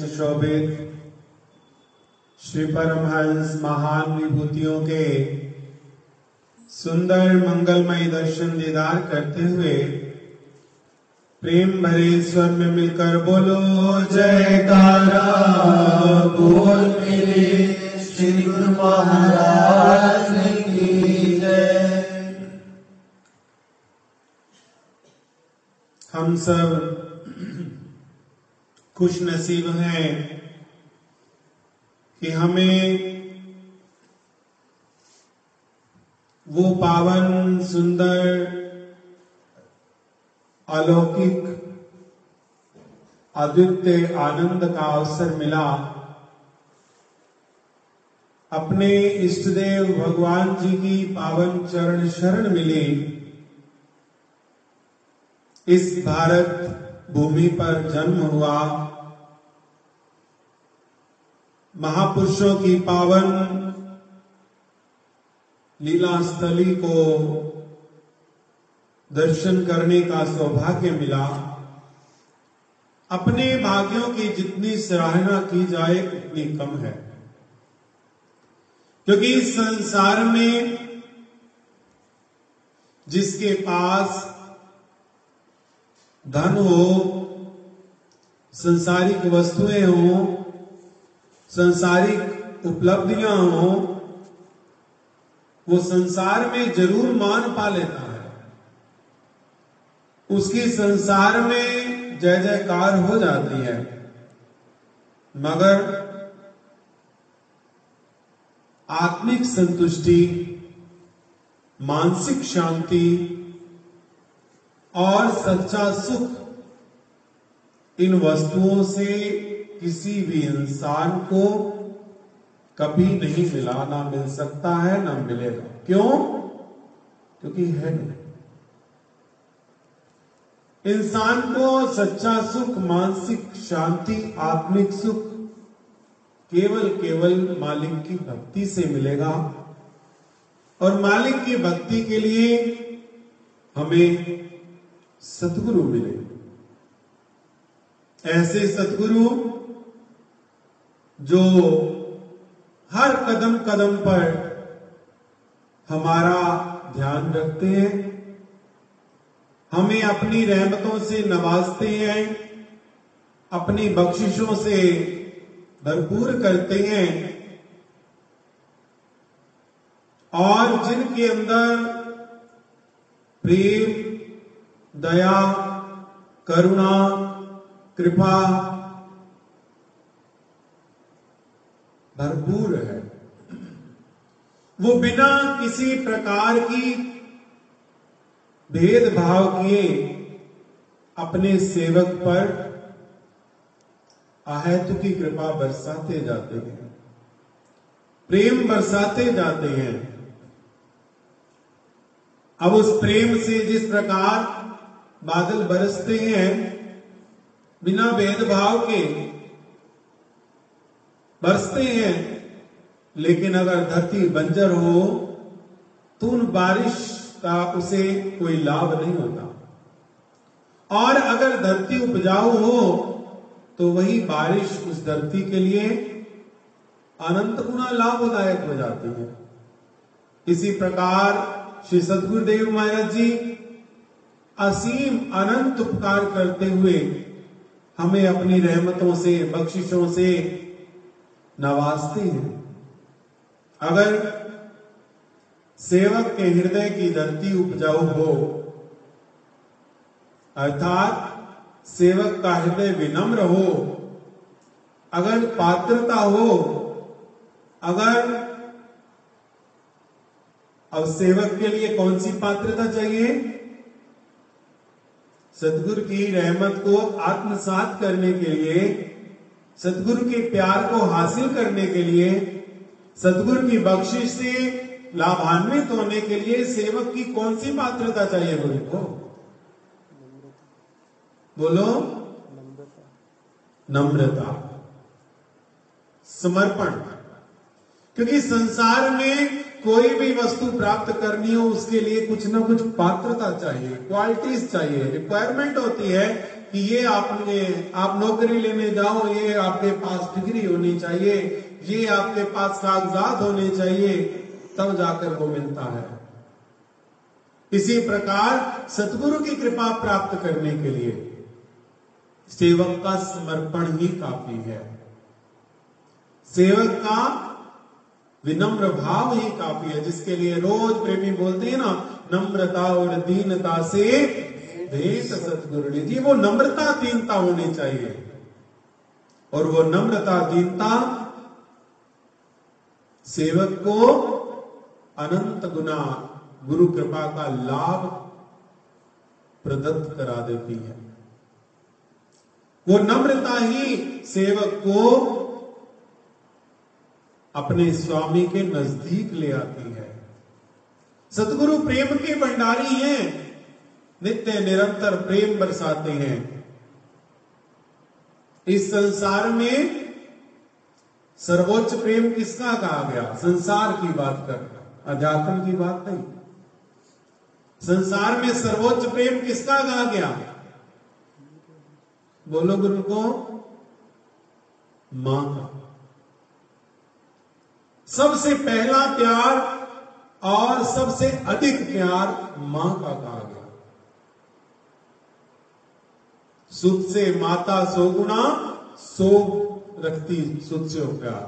सुशोभित श्री परमहंस महान विभूतियों के सुंदर मंगलमय दर्शन दीदार करते हुए प्रेम भरे स्वर में मिलकर बोलो जयकारा, बोल मेरे श्री गुरु महाराज की जय। हम सब खुश नसीब हैं कि हमें वो पावन सुंदर अलौकिक अद्वितीय आनंद का अवसर मिला अपने इष्टदेव भगवान जी की पावन चरण शरण मिली। इस भारत भूमि पर जन्म हुआ, महापुरुषों की पावन लीला स्थली को दर्शन करने का सौभाग्य मिला। अपने भाग्यों की जितनी सराहना की जाए उतनी कम है, क्योंकि इस संसार में जिसके पास धन हो, संसारिक वस्तुएं हो, संसारिक उपलब्धियां हो, वो संसार में जरूर मान पा लेता है, उसकी संसार में जय जयकार हो जाती है। मगर आत्मिक संतुष्टि, मानसिक शांति और सच्चा सुख इन वस्तुओं से किसी भी इंसान को कभी नहीं मिला, ना मिल सकता है, ना मिलेगा। क्यों? क्योंकि है नहीं। इंसान को सच्चा सुख, मानसिक शांति, आत्मिक सुख केवल केवल मालिक की भक्ति से मिलेगा। और मालिक की भक्ति के लिए हमें सतगुरु मिले, ऐसे सतगुरु जो हर कदम कदम पर हमारा ध्यान रखते हैं, हमें अपनी रहमतों से नवाजते हैं, अपनी बख्शिशों से भरपूर करते हैं। और जिनके अंदर प्रेम, दया, करुणा, कृपा भरपूर है, वो बिना किसी प्रकार की भेदभाव किए अपने सेवक पर अहेतु की कृपा बरसाते जाते हैं, प्रेम बरसाते जाते हैं। अब उस प्रेम से जिस प्रकार बादल बरसते हैं, बिना भेदभाव के बरसते हैं, लेकिन अगर धरती बंजर हो तो उन बारिश का उसे कोई लाभ नहीं होता, और अगर धरती उपजाऊ हो तो वही बारिश उस धरती के लिए अनंत गुना लाभदायक हो जाती है। इसी प्रकार श्री सद्गुरुदेव महाराज जी असीम अनंत उपकार करते हुए हमें अपनी रहमतों से, बख्शिशों से नवाजते हैं। अगर सेवक के हृदय की धरती उपजाऊ हो, अर्थात सेवक का हृदय विनम्र हो, अगर पात्रता हो, अगर अब सेवक के लिए कौन सी पात्रता चाहिए? सतगुरु की रहमत को आत्मसात करने के लिए, सतगुरु के प्यार को हासिल करने के लिए, सतगुरु की बख्शिश से लाभान्वित होने के लिए सेवक की कौन सी पात्रता चाहिए? गुरु को बोलो, नम्रता, समर्पण। क्योंकि संसार में कोई भी वस्तु प्राप्त करनी हो उसके लिए कुछ ना कुछ पात्रता चाहिए, क्वालिटीज चाहिए, रिक्वायरमेंट होती है कि ये आपने आप नौकरी लेने जाओ, ये आपके पास डिग्री होनी चाहिए, ये आपके पास कागजात होने चाहिए, तब जाकर वो मिलता है। इसी प्रकार सतगुरु की कृपा प्राप्त करने के लिए सेवक का समर्पण ही काफी है, सेवक का विनम्र भाव ही काफी है, जिसके लिए रोज प्रेमी बोलते हैं ना, नम्रता और दीनता से भेंट सतगुरु निधि। वो नम्रता दीनता होनी चाहिए, और वो नम्रता दीनता सेवक को अनंत गुना गुरु कृपा का लाभ प्रदत्त करा देती है। वो नम्रता ही सेवक को अपने स्वामी के नजदीक ले आती है। सतगुरु प्रेम के भंडारी हैं, नित्य निरंतर प्रेम बरसाते हैं। इस संसार में सर्वोच्च प्रेम किसका कहा गया? संसार की बात कर, अध्यात्म की बात नहीं। संसार में सर्वोच्च प्रेम किसका कहा गया? बोलो गुरु को, मां का। सबसे पहला प्यार और सबसे अधिक प्यार मां का कहा गया। सुख से माता सो गुना सोग रखती, सुख से प्यार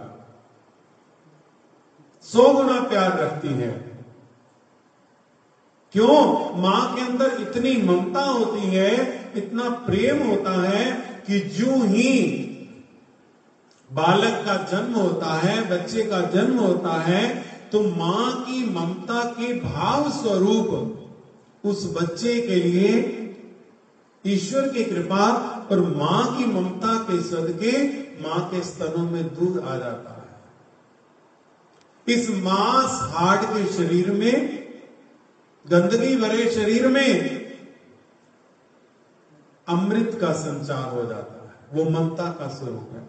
100 गुना प्यार रखती है। क्यों? मां के अंदर इतनी ममता होती है, इतना प्रेम होता है कि यूं ही बालक का जन्म होता है, बच्चे का जन्म होता है, तो मां की ममता के भाव स्वरूप उस बच्चे के लिए ईश्वर की कृपा और मां की ममता के सदके मां के स्तनों में दूध आ जाता है। इस मांस हार्ड के शरीर में, गंदगी भरे शरीर में अमृत का संचार हो जाता है। वो ममता का स्वरूप है।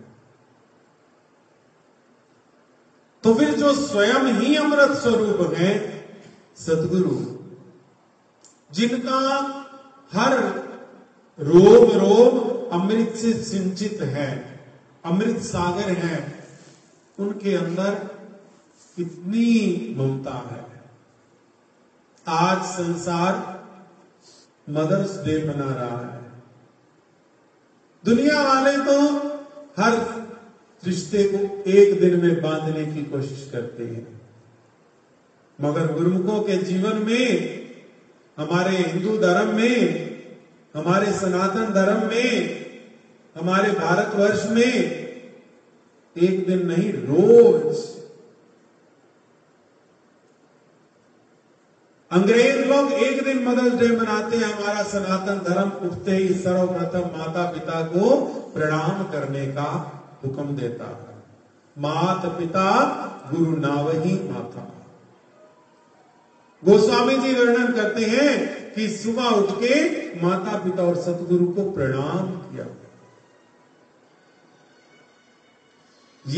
तो फिर जो स्वयं ही अमृत स्वरूप है सतगुरु, जिनका हर रोम रोम अमृत से सिंचित है, अमृत सागर है, उनके अंदर कितनी ममता है। आज संसार मदर्स डे मना रहा है, दुनिया वाले तो हर रिश्ते को एक दिन में बांधने की कोशिश करते हैं, मगर गुरुमुखों के जीवन में, हमारे हिंदू धर्म में, हमारे सनातन धर्म में, हमारे भारतवर्ष में एक दिन नहीं, रोज। अंग्रेज लोग एक दिन मदर्स डे मनाते हैं, हमारा सनातन धर्म उठते ही सर्वप्रथम माता पिता को प्रणाम करने का हुक्म देता है। मात पिता गुरु नावही माता। गोस्वामी जी वर्णन करते हैं कि सुबह उठ के माता पिता और सतगुरु को प्रणाम किया।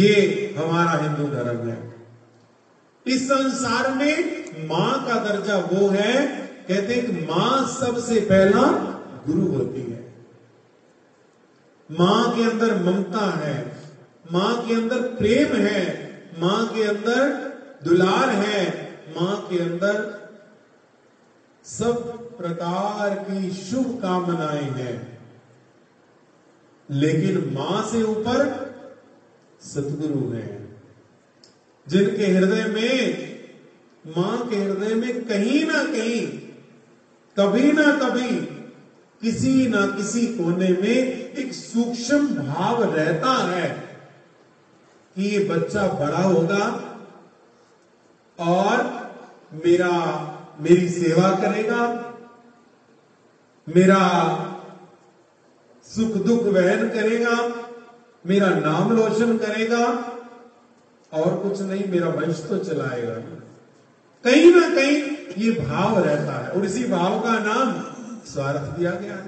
ये हमारा हिंदू धर्म है। इस संसार में मां का दर्जा वो है, कहते हैं कि मां सबसे पहला गुरु होती है। मां के अंदर ममता है, मां के अंदर प्रेम है, मां के अंदर दुलार है, मां के अंदर सब प्रकार की शुभ कामनाएं हैं। लेकिन मां से ऊपर सतगुरु हैं, जिनके हृदय में, मां के हृदय में कहीं ना कहीं, कभी ना कभी, किसी ना किसी कोने में एक सूक्ष्म भाव रहता है कि ये बच्चा बड़ा होगा और मेरी सेवा करेगा, मेरा सुख दुख वहन करेगा, मेरा नाम रोशन करेगा, और कुछ नहीं, मेरा वंश तो चलाएगा। कहीं ना कहीं ये भाव रहता है, और इसी भाव का नाम स्वार्थ दिया गया है,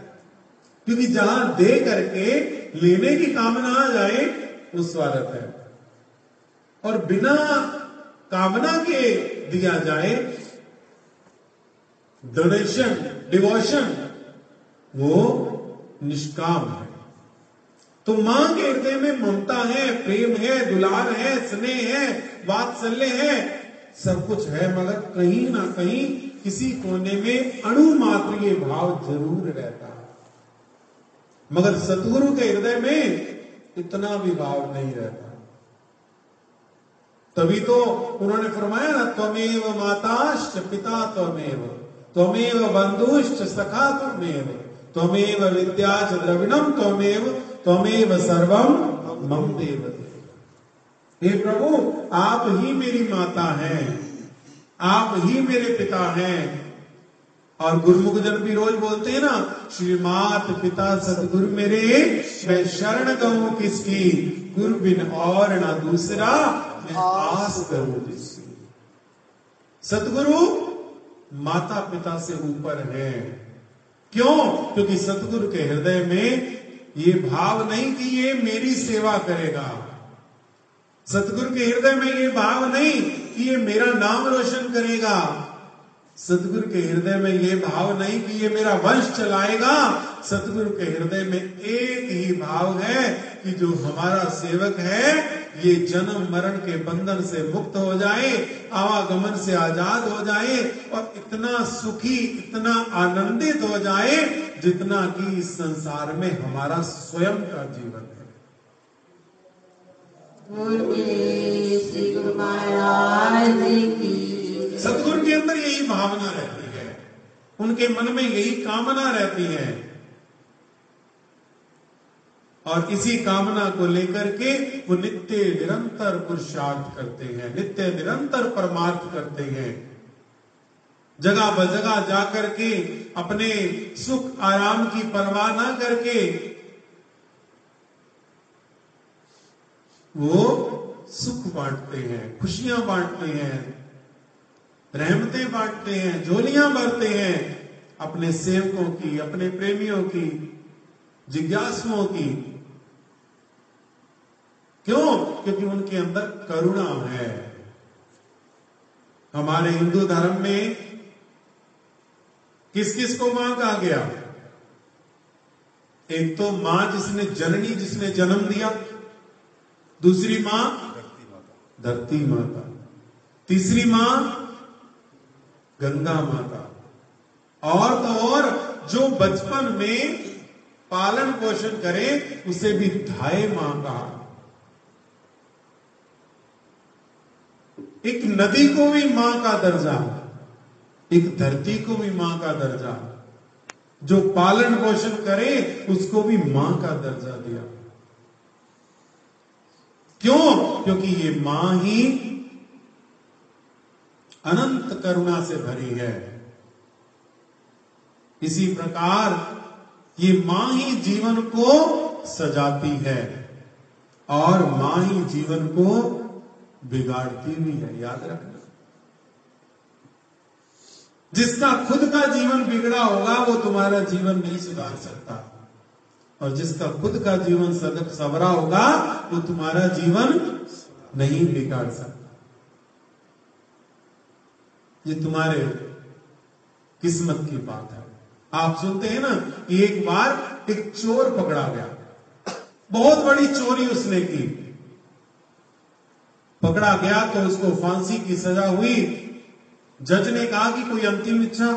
क्योंकि जहां दे करके लेने की कामना आ जाए वो स्वार्थ है, और बिना कामना के दिया जाए डोनेशन, डिवोशन, वो निष्काम है। तो मां के हृदय में ममता है, प्रेम है, दुलार है, स्नेह है, वात्सल्य है, सब कुछ है, मगर कहीं ना कहीं किसी कोने में अणुमात्र ये भाव जरूर रहता है। मगर सतगुरु के हृदय में इतना भी भाव नहीं रहता। तभी तो उन्होंने फरमाया ना, त्वमेव माताश्च पिता त्वमेव, त्वमेव बंधुश्च सखा त्वमेव, त्वमेव विद्याच द्रविणम त्वमेव, त्वमेव सर्वम मम देव। हे प्रभु, आप ही मेरी माता हैं, आप ही मेरे पिता हैं। और गुरुमुखजन भी रोज बोलते हैं ना, श्रीमात पिता सतगुरु मेरे, मैं शरण गहूं किसकी, गुरु बिन और ना दूसरा मैं आस करूं जिसकी। सतगुरु माता पिता से ऊपर है। क्यों? क्योंकि सतगुरु के हृदय में ये भाव नहीं कि ये मेरी सेवा करेगा। सतगुरु के हृदय में ये भाव नहीं कि ये मेरा नाम रोशन करेगा। सतगुरु के हृदय में ये भाव नहीं कि ये मेरा वंश चलाएगा। सतगुरु के हृदय में एक ही भाव है कि जो हमारा सेवक है ये जन्म मरण के बंधन से मुक्त हो जाए, आवागमन से आजाद हो जाए और इतना सुखी, इतना आनंदित हो जाए जितना कि इस संसार में हमारा स्वयं का जीवन है। सतगुरु के अंदर यही भावना रहती है, उनके मन में यही कामना रहती है और इसी कामना को लेकर के वो नित्य निरंतर पुरुषार्थ करते हैं, नित्य निरंतर परमार्थ करते हैं। जगह बजगह जाकर के अपने सुख आराम की परवाह ना करके वो सुख बांटते हैं, खुशियां बांटते हैं, रहमतें बांटते हैं, झोलियां भरते हैं अपने सेवकों की, अपने प्रेमियों की, जिज्ञासुओं की। क्यों? क्योंकि उनके अंदर करुणा है। हमारे हिंदू धर्म में किस किस को मां कहा गया? एक तो मां जिसने जननी, जिसने जन्म दिया, दूसरी मां धरती माता, तीसरी मां गंगा माता, और तो और जो बचपन में पालन पोषण करे उसे भी धाय मां कहा। एक नदी को भी मां का दर्जा, एक धरती को भी मां का दर्जा, जो पालन पोषण करे उसको भी मां का दर्जा दिया। क्यों? क्योंकि ये मां ही अनंत करुणा से भरी है। इसी प्रकार ये मां ही जीवन को सजाती है और मां ही जीवन को बिगाड़ती भी है। याद रखना, जिसका खुद का जीवन बिगड़ा होगा वो तुम्हारा जीवन नहीं सुधार सकता और जिसका खुद का जीवन सवरा होगा वो तुम्हारा जीवन नहीं बिगाड़ सकता। ये तुम्हारे किस्मत की बात है। आप सुनते हैं ना कि एक बार एक चोर पकड़ा गया, बहुत बड़ी चोरी उसने की, पकड़ा गया तो उसको फांसी की सजा हुई। जज ने कहा कि कोई अंतिम इच्छा?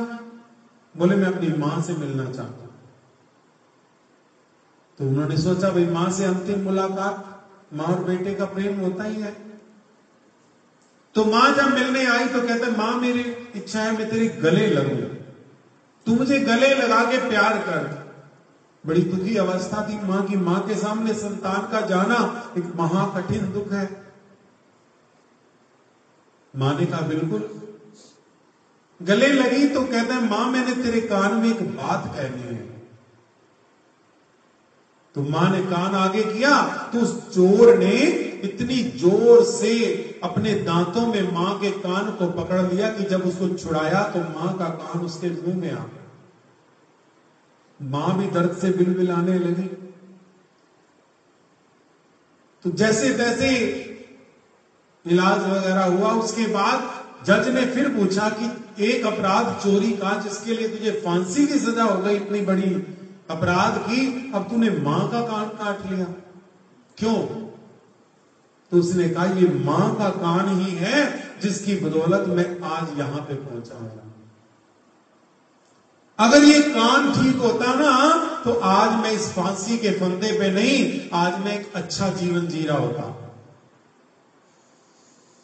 बोले मैं अपनी मां से मिलना चाहता हूं। तो उन्होंने सोचा भाई मां से अंतिम मुलाकात, मां और बेटे का प्रेम होता ही है। तो मां जब मिलने आई तो कहते मां मेरी इच्छा है मैं तेरे गले लगूं, तू मुझे गले लगा के प्यार कर। बड़ी दुखी अवस्था थी मां की। मां के सामने संतान का जाना एक महाकठिन दुख है। मां ने कहा बिल्कुल। गले लगी तो कहते हैं मां मैंने तेरे कान में एक बात कहनी है। तो मां ने कान आगे किया तो उस चोर ने इतनी जोर से अपने दांतों में मां के कान को पकड़ लिया कि जब उसको छुड़ाया तो मां का कान उसके मुंह में आ गया। मां भी दर्द से बिलबिलाने लगी। तो जैसे तैसे इलाज वगैरह हुआ। उसके बाद जज ने फिर पूछा कि एक अपराध चोरी का जिसके लिए तुझे फांसी की सजा हो गई, इतनी बड़ी अपराध की, अब तूने मां का कान काट लिया क्यों? तो उसने कहा ये मां का कान ही है जिसकी बदौलत मैं आज यहां पे पहुंचा हूं। अगर ये कान ठीक होता ना तो आज मैं इस फांसी के फंदे पे नहीं, आज मैं एक अच्छा जीवन जी रहा होता।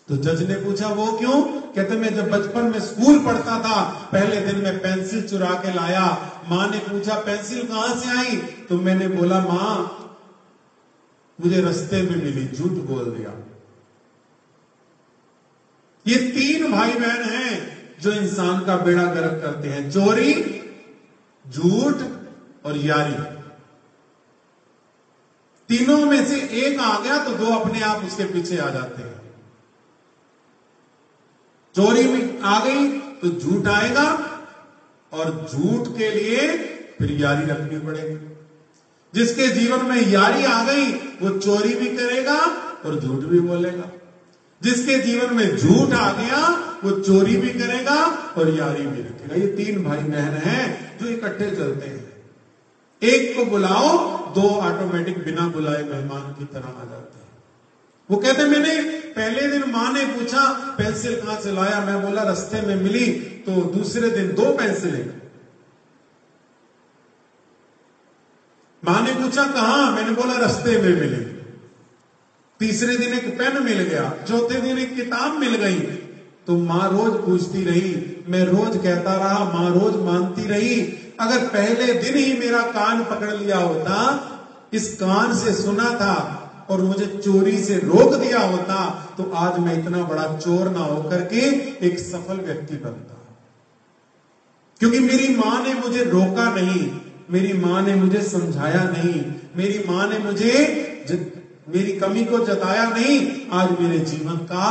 तो जज ने पूछा वो क्यों? कहते मैं जब बचपन में स्कूल पढ़ता था पहले दिन मैं पेंसिल चुरा के लाया। मां ने पूछा पेंसिल कहां से आई? तो मैंने बोला मां मुझे रास्ते में मिली, झूठ बोल दिया। ये तीन भाई बहन हैं जो इंसान का बेड़ा गर्क करते हैं, चोरी, झूठ और यारी। तीनों में से एक आ गया तो दो अपने आप उसके पीछे आ जाते हैं। चोरी में आ गई तो झूठ आएगा और झूठ के लिए फिर यारी रखनी पड़ेगी। जिसके जीवन में यारी आ गई वो चोरी भी करेगा और झूठ भी बोलेगा। जिसके जीवन में झूठ आ गया वो चोरी भी करेगा और यारी भी रखेगा। ये तीन भाई बहन हैं जो इकट्ठे चलते हैं। एक को बुलाओ, दो ऑटोमेटिक बिना बुलाए मेहमान की तरह आ जाते हैं। वो कहते मैंने पहले दिन मां ने पूछा पेंसिल कहां से लाया, मैं बोला रास्ते में मिली, तो दूसरे दिन दो पेंसिलें। मां ने पूछा कहां, मैंने बोला रास्ते में मिली। तीसरे दिन एक पेन मिल गया, चौथे दिन एक किताब मिल गई। तो मां रोज पूछती रही, मैं रोज कहता रहा, मां रोज मानती रही। अगर पहले दिन ही मेरा कान पकड़ लिया होता, इस कान से सुना था और मुझे चोरी से रोक दिया होता तो आज मैं इतना बड़ा चोर ना होकर के एक सफल व्यक्ति बनता। क्योंकि मेरी मां ने मुझे रोका नहीं, मेरी मां ने मुझे समझाया नहीं, मेरी मां ने मुझे मेरी कमी को जताया नहीं। आज मेरे जीवन का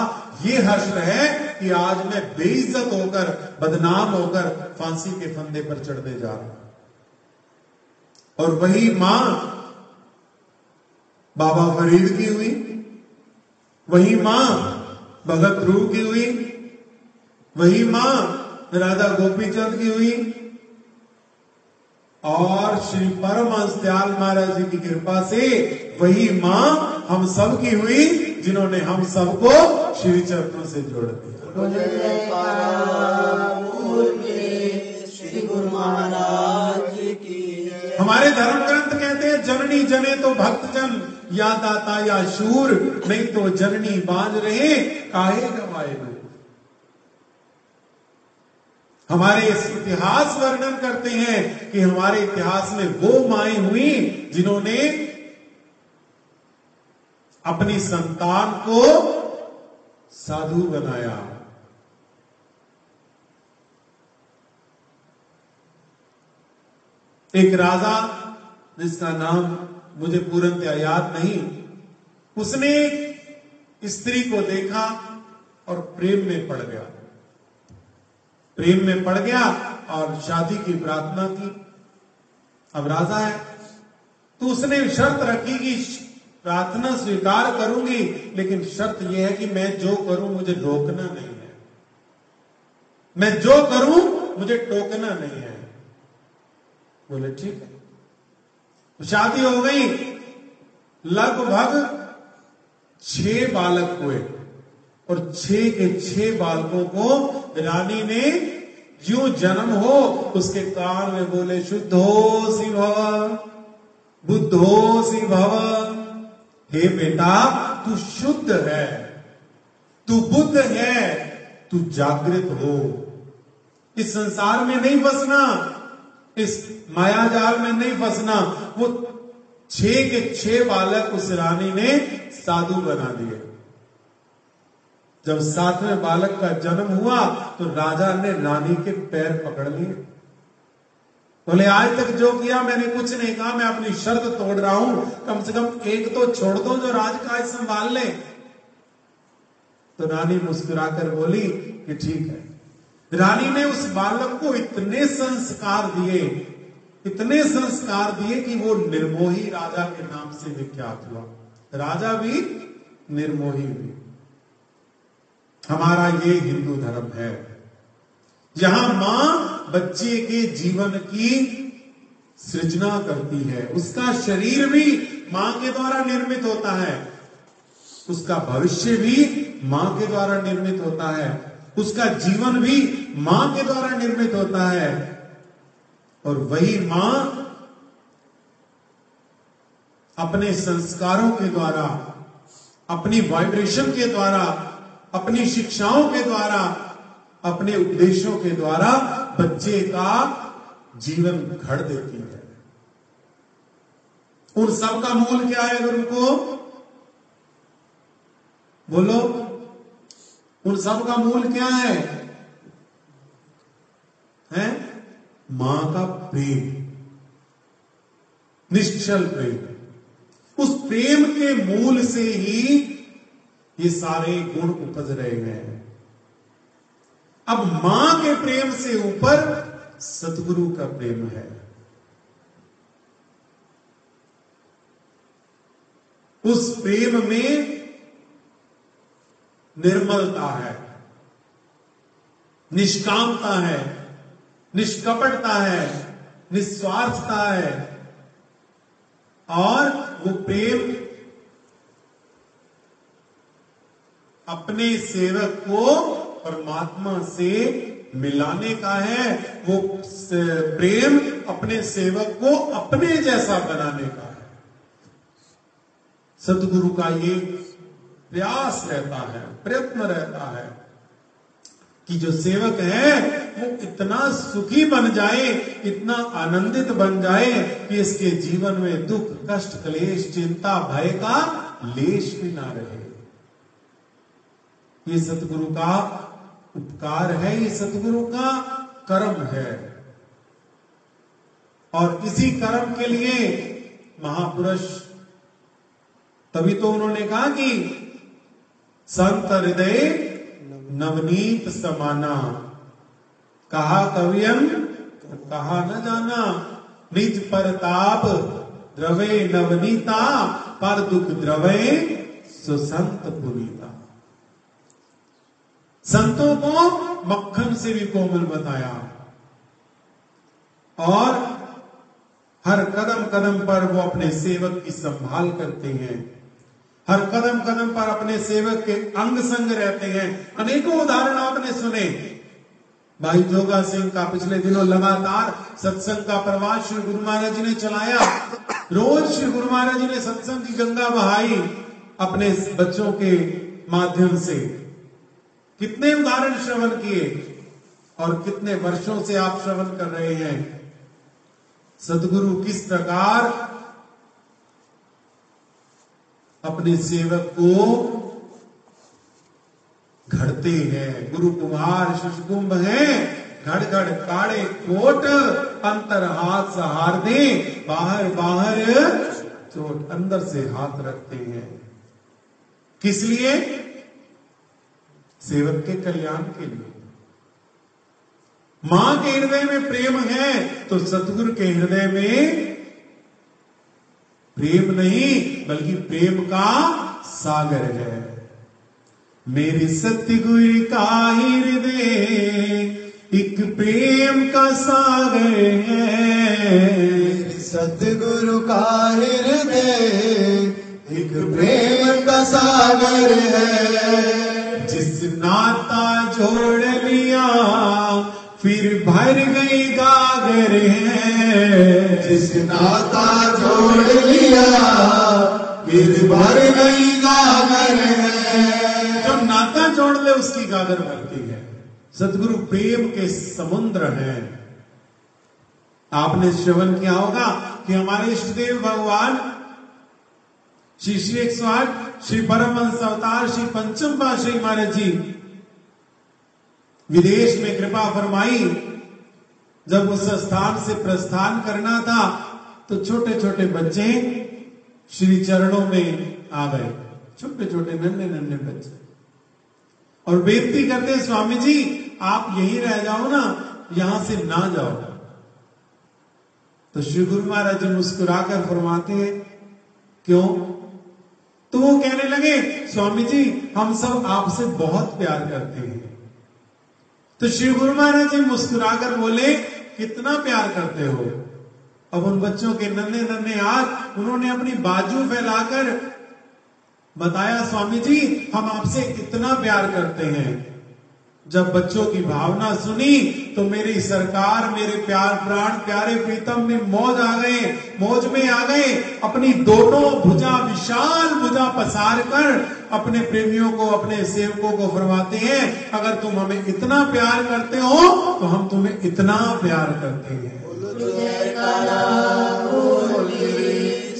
ये हर्ष है कि आज मैं बेइज्जत होकर, बदनाम होकर फांसी के फंदे पर चढ़ने जा रहा हूं। और वही मां बाबा फरीद की हुई, वही मां भगत रूह की हुई, वही मां राधा गोपी चंद की हुई। और श्री परमहंस दयाल महाराज जी की कृपा से वही मां हम सब की हुई जिन्होंने हम सबको श्री चरणों से जोड़ दिया। हमारे धर्म ग्रंथ कहते हैं जननी जने तो भक्त जन, या दाता या शूर, नहीं तो जननी बांध रहे काहे गवाए। हमारे इस इतिहास वर्णन करते हैं कि हमारे इतिहास में वो माएं हुई जिन्होंने अपनी संतान को साधु बनाया। एक राजा जिसका नाम मुझे पूर्णतया याद नहीं, उसने स्त्री को देखा और प्रेम में पड़ गया। प्रेम में पड़ गया और शादी की प्रार्थना की। अब राजा है तो उसने शर्त रखी कि प्रार्थना स्वीकार करूंगी, लेकिन शर्त यह है कि मैं जो करूं मुझे रोकना नहीं है, मैं जो करूं मुझे टोकना नहीं है। बोले ठीक है। शादी हो गई, लगभग 6 बालक हुए और 6 के 6 बालकों को रानी ने यूं जन्म हो उसके कान में बोले शुद्धो सि भव बुद्धो सि भव, हे बेटा तू शुद्ध है, तू बुद्ध है, तू जागृत हो। इस संसार में नहीं फंसना, इस मायाजाल में नहीं फंसना। वो 6 के 6 बालक उस रानी ने साधु बना दिए। जब 7वें बालक का जन्म हुआ तो राजा ने रानी के पैर पकड़ लिए। बोले आज तक जो किया मैंने कुछ नहीं कहा, मैं अपनी शर्त तोड़ रहा हूं, कम से कम एक तो छोड़ दो जो राजकाज संभाल ले। तो रानी मुस्कुराकर बोली कि ठीक है। रानी ने उस बालक को इतने संस्कार दिए कि वो निर्मोही राजा के नाम से विख्यात हुआ। राजा भी निर्मोही भी। हमारा ये हिंदू धर्म है जहां मां बच्चे के जीवन की सृजना करती है, उसका शरीर भी मां के द्वारा निर्मित होता है, उसका भविष्य भी मां के द्वारा निर्मित होता है, उसका जीवन भी मां के द्वारा निर्मित होता है। और वही मां अपने संस्कारों के द्वारा, अपनी वाइब्रेशन के द्वारा, अपनी शिक्षाओं के द्वारा, अपने उपदेशों के द्वारा बच्चे का जीवन घड़ देती है। उन सब का मूल क्या है गुरु को बोलो, उन सब का मूल क्या है? हैं? मां का प्रेम, निश्चल प्रेम। उस प्रेम के मूल से ही ये सारे गुण उपज रहे हैं। अब मां के प्रेम से ऊपर सतगुरु का प्रेम है। उस प्रेम में निर्मलता है, निष्कामता है, निष्कपटता है, निस्वार्थता है, और वो प्रेम अपने सेवक को परमात्मा से मिलाने का है, वो प्रेम अपने सेवक को अपने जैसा बनाने का है। सतगुरु का ये प्रयास रहता है, प्रयत्न रहता है कि जो सेवक है वो इतना सुखी बन जाए, इतना आनंदित बन जाए कि इसके जीवन में दुख, कष्ट, क्लेश, चिंता, भय का लेश भी ना रहे। ये सतगुरु का उपकार है, ये सतगुरु का कर्म है। और इसी कर्म के लिए महापुरुष, तभी तो उन्होंने कहा कि संत हृदय नवनीत समाना, कहा कवियन कहा न जाना, निज परताप द्रवे नवनीता, पर दुख द्रवे सुसंत पुनीता। संतों को मक्खन से भी कोमल बताया, और हर कदम कदम पर वो अपने सेवक की संभाल करते हैं, हर कदम कदम पर अपने सेवक के अंग संग रहते हैं। अनेकों उदाहरण आपने सुने। भाई जोगा सिंह का पिछले दिनों लगातार सत्संग का प्रवाह श्री गुरु महाराज जी ने चलाया। रोज श्री गुरु महाराज जी ने सत्संग की गंगा बहाई अपने बच्चों के माध्यम से। कितने उदाहरण श्रवण किए, और कितने वर्षों से आप श्रवण कर रहे हैं। सदगुरु किस प्रकार अपने सेवक को घड़ते हैं। गुरु कुमार शिशुकुंभ है, घड़ घड़ काड़े कोट, अंतर हाथ सहार दे, बाहर बाहर चोट, अंदर से हाथ रखते हैं। किस लिए? सेवक के कल्याण के लिए। मां के हृदय में प्रेम है तो सतगुरु के हृदय में प्रेम नहीं बल्कि प्रेम का सागर है। मेरे सतगुरु का हृदय एक प्रेम का सागर है, सतगुरु का हृदय एक प्रेम का सागर है। जिस नाता जोड़ लिया फिर भर गई गागर है, जिस नाता जोड़ लिया फिर भर गई गागर है। जब नाता जोड़ ले उसकी गागर भरती है। सतगुरु प्रेम के समुद्र हैं। आपने श्रवण किया होगा कि हमारे इष्टदेव भगवान श्री 108 श्री परमहंस अवतार श्री पंचम पातशाही महाराज जी विदेश में कृपा फरमाई। जब उस स्थान से प्रस्थान करना था तो छोटे छोटे बच्चे श्री चरणों में आ गए, छोटे छोटे नन्हे नन्हे बच्चे, और बेनती करते स्वामी जी आप यहीं रह जाओ ना, यहां से ना जाओ। तो श्री गुरु महाराज जी मुस्कुराकर फरमाते हैं क्यों? तो वो कहने लगे स्वामी जी हम सब आपसे बहुत प्यार करते हैं। तो श्री गुरु महाराज जी मुस्कुराकर बोले कितना प्यार करते हो? अब उन बच्चों के नन्हे नन्हे हाथ उन्होंने अपनी बाजू फैलाकर बताया, स्वामी जी हम आपसे कितना प्यार करते हैं। जब बच्चों की भावना सुनी तो मेरी सरकार, मेरे प्यार प्राण प्यारे प्रीतम में मौज आ गए, मौज में आ गए। अपनी दोनों भुजा, विशाल भुजा पसार कर अपने प्रेमियों को, अपने सेवकों को फरमाते हैं, अगर तुम हमें इतना प्यार करते हो तो हम तुम्हें इतना प्यार करते हैं।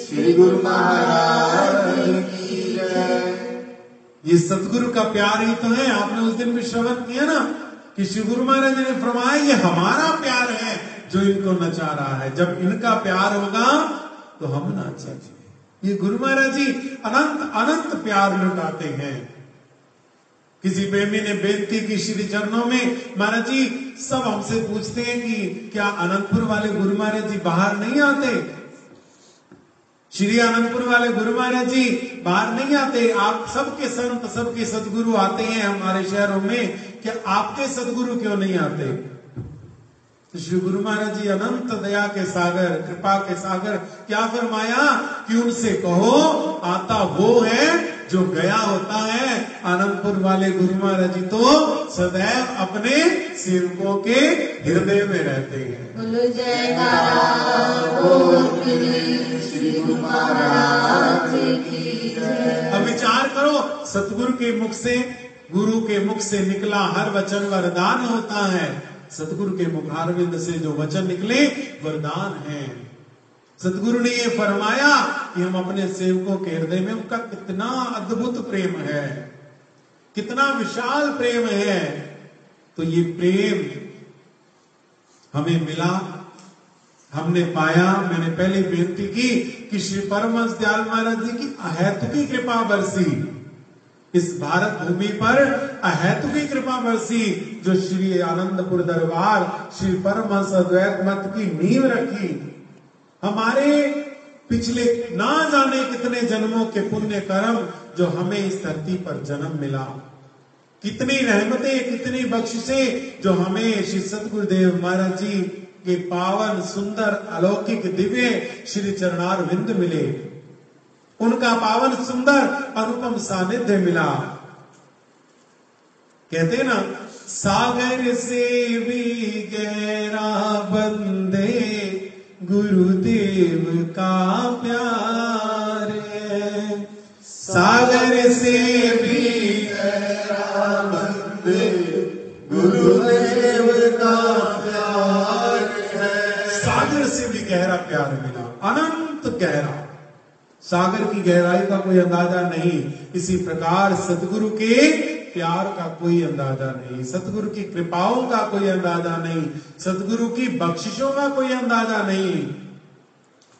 श्री गुरु महाराज की जय। ये सतगुरु का प्यार ही तो है। आपने उस दिन भी श्रवण किया ना कि श्री गुरु महाराज ने फरमाया ये हमारा प्यार है जो इनको नचा रहा है। जब इनका प्यार होगा तो हम नाचेंगे। ये गुरु महाराज जी अनंत अनंत प्यार लुटाते हैं। किसी प्रेमी ने बेनती की श्री चरणों में, महाराज जी सब हमसे पूछते हैं कि क्या अनंतपुर वाले गुरु महाराज जी बाहर नहीं आते? श्री आनंदपुर वाले गुरु महाराज जी बाहर नहीं आते? आप सबके संत, सबके सदगुरु आते हैं हमारे शहरों में, क्या आपके सदगुरु क्यों नहीं आते? श्री गुरु महाराज जी अनंत दया के सागर, कृपा के सागर, क्या फरमाया कि उनसे कहो आता वो है जो गया होता है। आनंदपुर वाले गुरु महाराज जी तो सदैव अपने सेवकों के हृदय में रहते हैं। श्री गुरु महाराज की जय। अब विचार करो, सतगुरु के मुख से, गुरु के मुख से निकला हर वचन वरदान होता है। सतगुरु के मुखारविंद से जो वचन निकले वरदान है। सतगुरु ने ये फरमाया कि हम अपने सेवकों के हृदय में, उनका कितना अद्भुत प्रेम है, कितना विशाल प्रेम है। तो ये प्रेम हमें मिला, हमने पाया। मैंने पहले बेनती की कि श्री परमहंस दयाल महाराज जी की अहेतुकी कृपा बरसी, इस भारत भूमि पर अहेतुकी कृपा बरसी, जो श्री आनंदपुर दरबार, श्री परमहंस अद्वैत मत की नींव रखी। हमारे पिछले ना जाने कितने जन्मों के पुण्य कर्म, जो हमें इस धरती पर जन्म मिला, कितनी रहमतें, कितनी बख्शिशें जो हमें श्री सतगुरुदेव महाराज जी के पावन सुंदर अलौकिक दिव्य श्री चरणारविंद मिले, उनका पावन सुंदर अनुपम सानिध्य मिला। कहते ना, सागर से भी गहरा बंदे गुरुदेव का प्यार है। सागर से भी गहरा बंदे गुरुदेव का प्यार, से भी गहरा प्यार मिला, अनंत गहरा। सागर की गहराई का कोई अंदाजा नहीं। इसी प्रकार सतगुरु के प्यार का कोई अंदाजा नहीं, सतगुरु की कृपाओं का कोई अंदाजा नहीं, सतगुरु की बख्शिशों का कोई अंदाजा नहीं।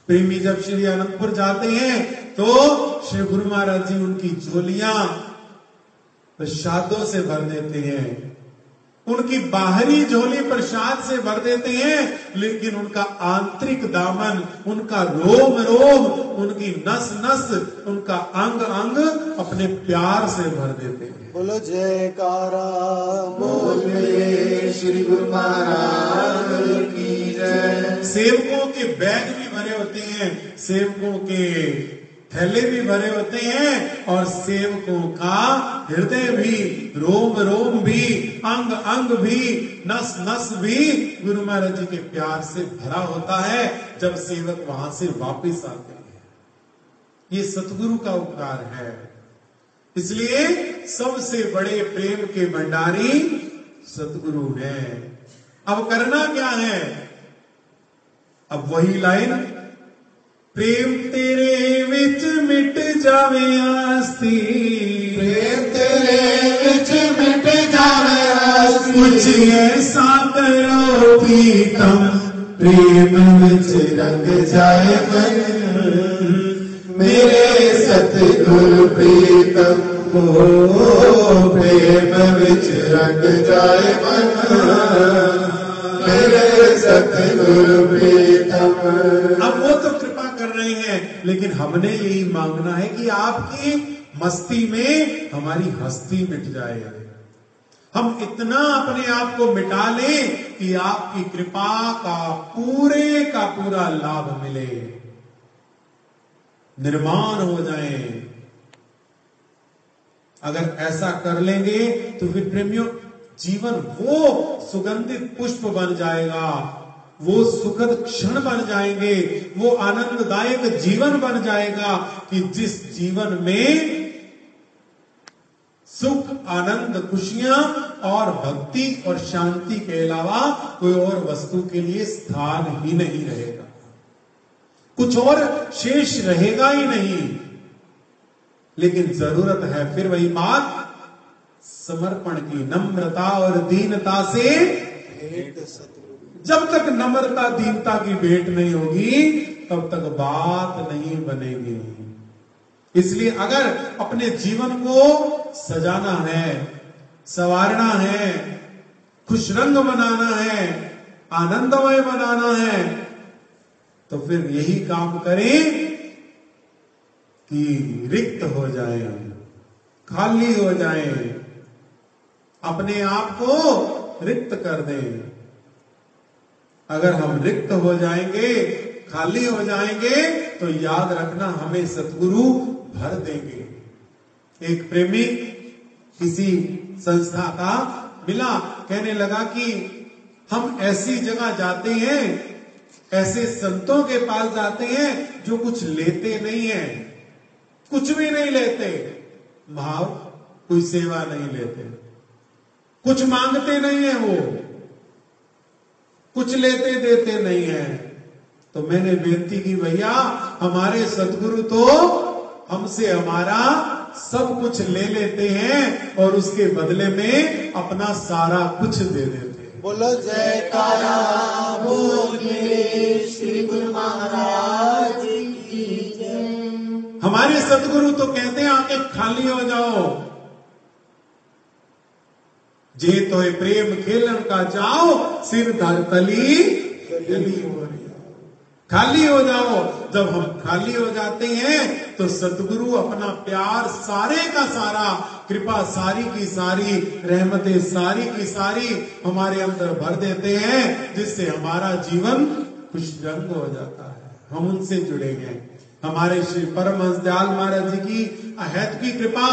प्रेमी जब श्री आनंदपुर जाते हैं तो श्री गुरु महाराज जी उनकी झोलियां प्रसादों से भर देते हैं। उनकी बाहरी झोली प्रसाद से भर देते हैं, लेकिन उनका आंतरिक दामन, उनका रोम रोम, उनकी नस नस, उनका अंग अंग अपने प्यार से भर देते हैं। बोलो जयकारा बोलिए श्री गुरु महाराज की जय। सेवकों के बैग भी भरे होते हैं, सेवकों के थैले भी भरे होते हैं, और सेवकों का हृदय भी, रोम रोम भी, अंग अंग भी, नस नस भी गुरु महाराज जी के प्यार से भरा होता है। जब सेवक वहां से वापस आते हैं, ये सतगुरु का उपकार है। इसलिए सबसे बड़े प्रेम के भंडारी सतगुरु हैं। अब करना क्या है? अब वही लाइन, प्रेम तेरे विच मिट जावे आस्ती, प्रेम तेरे विच मिट जावे आस्ती, कुछ ऐसा करो प्रीतम प्रेम विच रंग जाए मन, मेरे सतगुरु प्रीतम हो प्रेम विच रंग जाए मन, मेरे सतगुरु प्रीतम। अब वो तो कृपा कर रहे हैं, लेकिन हमने यही मांगना है कि आपकी मस्ती में हमारी हस्ती मिट जाए, हम इतना अपने आप को मिटा लें कि आपकी कृपा का पूरा लाभ मिले, निर्माण हो जाए। अगर ऐसा कर लेंगे तो फिर प्रेमियों जीवन वो सुगंधित पुष्प बन जाएगा, वो सुखद क्षण बन जाएंगे, वो आनंददायक जीवन बन जाएगा कि जिस जीवन में सुख, आनंद, खुशियां और भक्ति और शांति के अलावा कोई और वस्तु के लिए स्थान ही नहीं रहेगा, कुछ और शेष रहेगा ही नहीं। लेकिन जरूरत है फिर वही बात, समर्पण की, नम्रता और दीनता से भेंट सतगुरु। जब तक नम्रता दीनता की भेंट नहीं होगी तब तक बात नहीं बनेगी। इसलिए अगर अपने जीवन को सजाना है, संवारना है, खुश रंग बनाना है, आनंदमय बनाना है, तो फिर यही काम करें कि रिक्त हो जाए, खाली हो जाए, अपने आप को रिक्त कर दें। अगर हम रिक्त हो जाएंगे, खाली हो जाएंगे, तो याद रखना हमें सतगुरु भर देंगे। एक प्रेमी किसी संस्था का मिला, कहने लगा कि हम ऐसी जगह जाते हैं, ऐसे संतों के पास जाते हैं जो कुछ लेते नहीं है, कुछ भी नहीं लेते, भाव कोई सेवा नहीं लेते, कुछ मांगते नहीं है, वो कुछ लेते देते नहीं है। तो मैंने बेनती की, भैया हमारे सतगुरु तो हमसे हमारा सब कुछ ले लेते हैं और उसके बदले में अपना सारा कुछ दे देते हैं। बोलो जयकारा बोलिए श्री गुरु महाराज की जय। हमारे सतगुरु तो कहते हैं आके खाली हो जाओ, जे तो है प्रेम खेलन का जाओ, सिर धर तली गली हो रही, खाली हो जाओ। जब हम खाली हो जाते हैं तो सतगुरु अपना प्यार सारे का सारा, कृपा सारी की सारी, रहमतें सारी की सारी हमारे अंदर भर देते हैं, जिससे हमारा जीवन खुश रंग हो जाता है। हम उनसे जुड़ेंगे। हमारे श्री परमहंस दयाल महाराज जी की अहत की कृपा,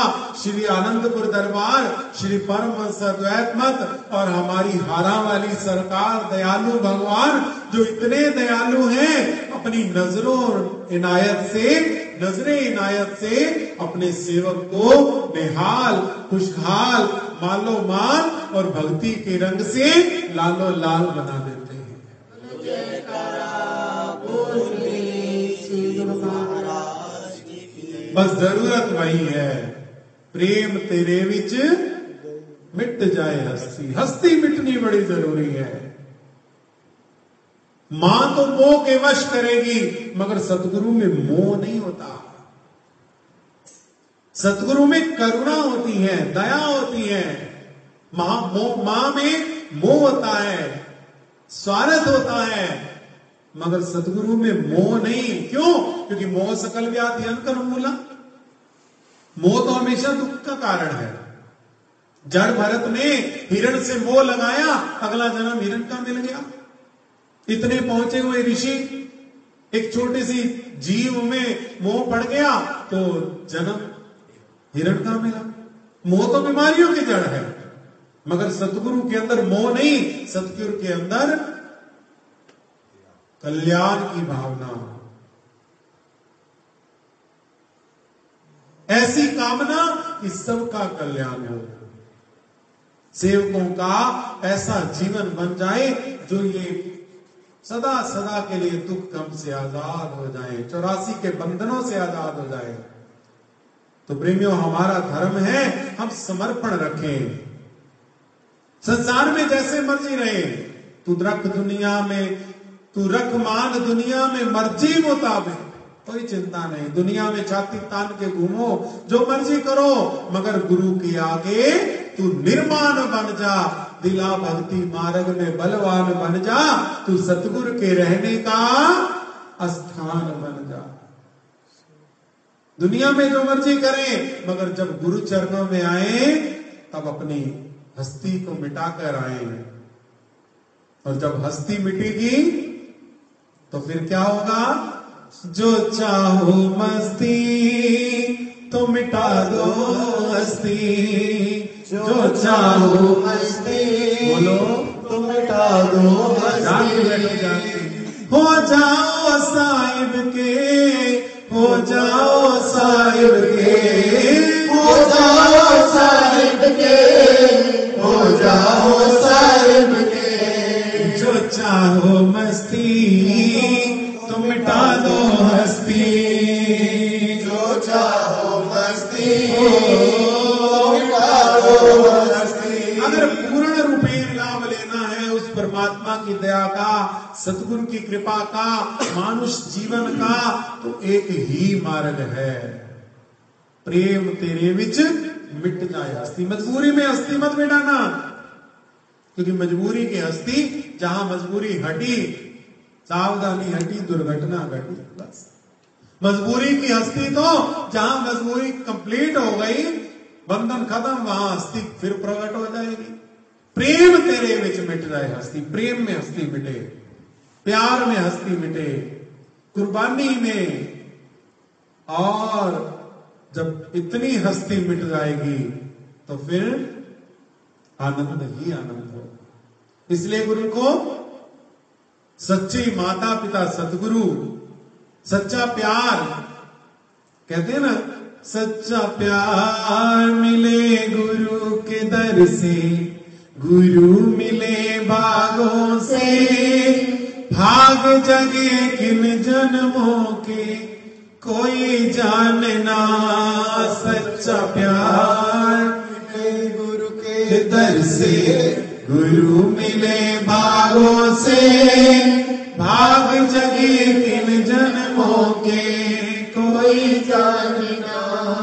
श्री आनंदपुर दरबार, श्री परमहंस अद्वैत मत और हमारी हारा वाली सरकार, दयालु भगवान जो इतने दयालु हैं, अपनी नजरों और इनायत से, नजरे इनायत से अपने सेवक को बेहाल, खुशहाल, मालो माल और भक्ति के रंग से लालो लाल बना देते हैं। बस जरूरत वही है, प्रेम तेरे विच मिट जाए हस्ती। हस्ती मिटनी बड़ी जरूरी है। मां तो मोह के वश करेगी, मगर सतगुरु में मोह नहीं होता, सतगुरु में करुणा होती है, दया होती है। मां में मोह होता है, स्वार्थ होता है, मगर सतगुरु में मोह नहीं। क्यों? क्योंकि मोह सकल व्याधि अनुकूला, मोह तो हमेशा दुख का कारण है। जड़ भरत ने हिरण से मोह लगाया, अगला जन्म हिरण का मिल गया। इतने पहुंचे हुए ऋषि एक छोटे सी जीव में मोह पड़ गया तो जन्म हिरण का मिला। मोह तो बीमारियों की जड़ है, मगर सतगुरु के अंदर मोह नहीं, सतगुरु के अंदर कल्याण की भावना, ऐसी कामना कि सबका कल्याण हो। सेवकों का ऐसा जीवन बन जाए जो ये सदा सदा के लिए दुख कम से आजाद हो जाए, 84 के बंधनों से आजाद हो जाए। तो प्रेमियों हमारा धर्म है हम समर्पण रखें। संसार में जैसे मर्जी रहे, तू रख दुनिया में, तू रख मान दुनिया में, मर्जी मुताबिक, कोई चिंता नहीं। दुनिया में छाती तान के घूमो, जो मर्जी करो, मगर गुरु के आगे तू निर्माण बन जा, दिला भक्ति मार्ग में बलवान बन जा, तू सतगुरु के रहने का स्थान बन जा। दुनिया में जो मर्जी करें, मगर जब गुरु चरणों में आए तब अपनी हस्ती को मिटाकर आए, और जब हस्ती मिटेगी तो फिर क्या होगा? जो चाहो मस्ती तो मिटा दो हस्ती, जो चाहो मस्ती बोलो तो मिटा दो हस्ती। हो जाओ साहिब के, हो जाओ साहिब के, हो जाओ साहिब के, हो जाओ साहिब के। जो चाहो मस्ती तो मिटा दो हस्ती, जो चाहो मस्ती तो मिटा दो हस्ती। अगर पूर्ण रूपेण लाभ लेना है उस परमात्मा की दया का, सतगुरु की कृपा का, मानुष जीवन का, तो एक ही मार्ग है, प्रेम तेरे विच मिट जाए हस्ती। मजबूरी में हस्ती मत मिटाना, क्योंकि मजबूरी की हस्ती जहां मजबूरी हटी, सावधानी हटी, दुर्घटना घटी। बस मजबूरी की हस्ती तो जहां मजबूरी कंप्लीट हो गई, बंधन खत्म, वहां हस्ती फिर प्रकट हो जाएगी। प्रेम तेरे विच मिट जाए हस्ती, प्रेम में हस्ती मिटे, प्यार में हस्ती मिटे, कुर्बानी में। और जब इतनी हस्ती मिट जाएगी तो फिर आनंद ही आनंद हो। इसलिए गुरु को सच्ची माता पिता सतगुरु, सच्चा प्यार कहते हैं ना, सच्चा प्यार मिले गुरु के दर से, गुरु मिले भागों से, भाग जगे किन जन्मों के कोई जानना। सच्चा प्यार मिले गुरु के दर से, गुरु मिले भागों से, भाग जगे किन जन्मों के कोई जानना।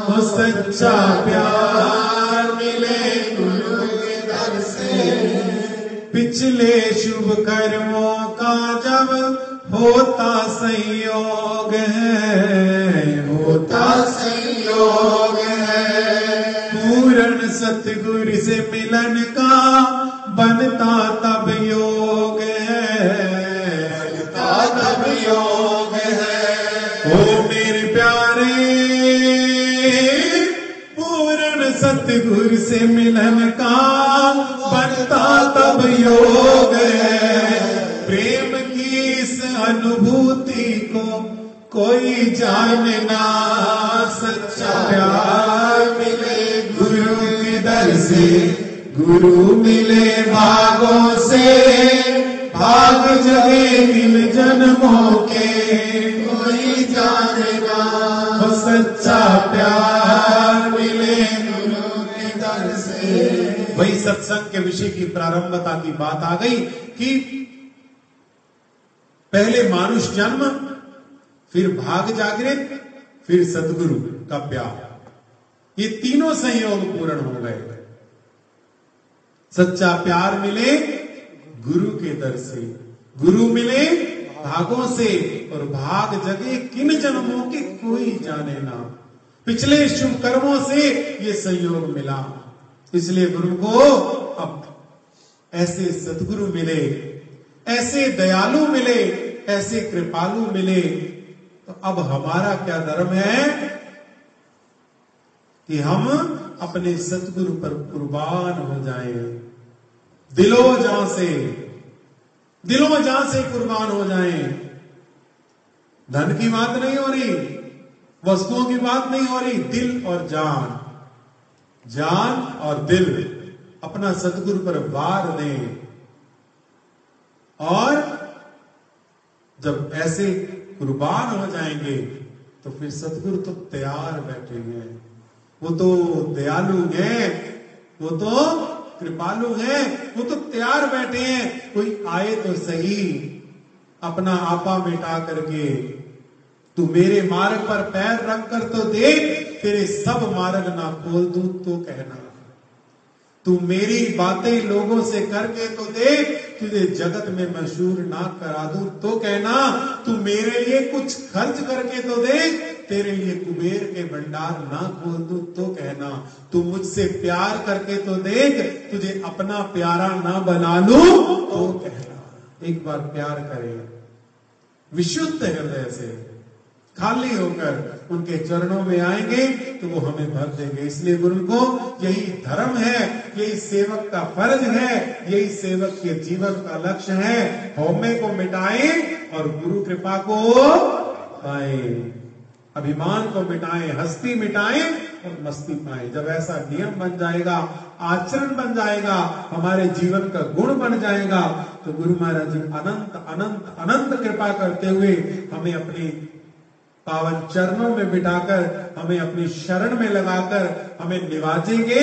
वो सच्चा प्यार मिले गुरु के दर से, पिछले शुभ कर्मों का जब होता संयोग है, होता संयोग है, पूर्ण सतगुरु से मिलन का बनता तब योग है, बनता तब योग है। ओ मेरे प्यारे, पूर्ण सतगुरु से मिलन का बनता तब योग है, प्रेम की इस अनुभूति को कोई जानना। सच्चा प्यार मिले गुरु के दर से, गुरु मिले भागों से, भाग जगे मिल जन्मों के कोई जानना। वो सच्चा प्यार मिले गुरु के दर से। वही सत्संग के विषय की प्रारंभता की बात आ गई कि पहले मानुष जन्म, फिर भाग जागृत, फिर सतगुरु का प्यार, ये तीनों संयोग पूर्ण हो गए। सच्चा प्यार मिले गुरु के दर से, गुरु मिले भागों से, और भाग जगे किन जन्मों के कोई जाने ना। पिछले शुभ कर्मों से ये संयोग मिला, इसलिए गुरु को अब ऐसे सतगुरु मिले, ऐसे दयालु मिले, ऐसे कृपालु मिले। तो अब हमारा क्या धर्म है कि हम अपने सतगुरु पर कुर्बान हो जाए, दिलो जान से कुर्बान हो जाए। धन की बात नहीं हो रही, वस्तुओं की बात नहीं हो रही, दिल और जान, जान और दिल अपना सतगुरु पर वार दें। और जब ऐसे कुर्बान हो जाएंगे तो फिर सतगुरु तो तैयार बैठे हैं, वो तो दयालु हैं, वो तो कृपालु हैं, वो तो तैयार बैठे हैं, कोई आए तो सही, अपना आपा मिटा करके तू मेरे मार्ग पर पैर रख कर तो देख, तेरे सब मार्ग ना खोल दूं तो कहना। तू मेरी बातें लोगों से करके तो देख, तुझे जगत में मशहूर ना करा दूं तो कहना। तू मेरे लिए कुछ खर्च करके तो देख, तेरे लिए कुबेर के भंडार ना खोल दूं तो कहना, तू मुझसे प्यार करके तो देख, तुझे अपना प्यारा ना बना लूं तो कहना। एक बार प्यार करे विशुद्ध हृदय से, खाली होकर उनके चरणों में आएंगे तो वो हमें भर देंगे। इसलिए गुरु को यही धर्म है, यही सेवक का फर्ज है, यही सेवक के जीवन का लक्ष्य है। हौमे को मिटाए और गुरु कृपा को पाए, अभिमान को मिटाए, हस्ती मिटाए और मस्ती पाए। जब ऐसा नियम बन जाएगा, आचरण बन जाएगा, हमारे जीवन का गुण बन जाएगा, तो गुरु महाराज जी अनंत अनंत अनंत कृपा करते हुए हमें अपनी पावन चरणों में बिठाकर, हमें अपनी शरण में लगाकर हमें निवाजेंगे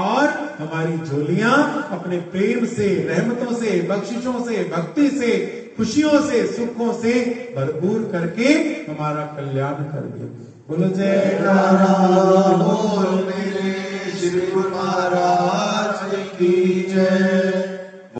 और हमारी झोलियां अपने प्रेम से, रहमतों से, बख्शिशों से, भक्ति से, खुशियों से, सुखों से भरपूर करके हमारा कल्याण कर देंगे। बोलो जय राधा, बोल मेरे श्री महाराज की जय।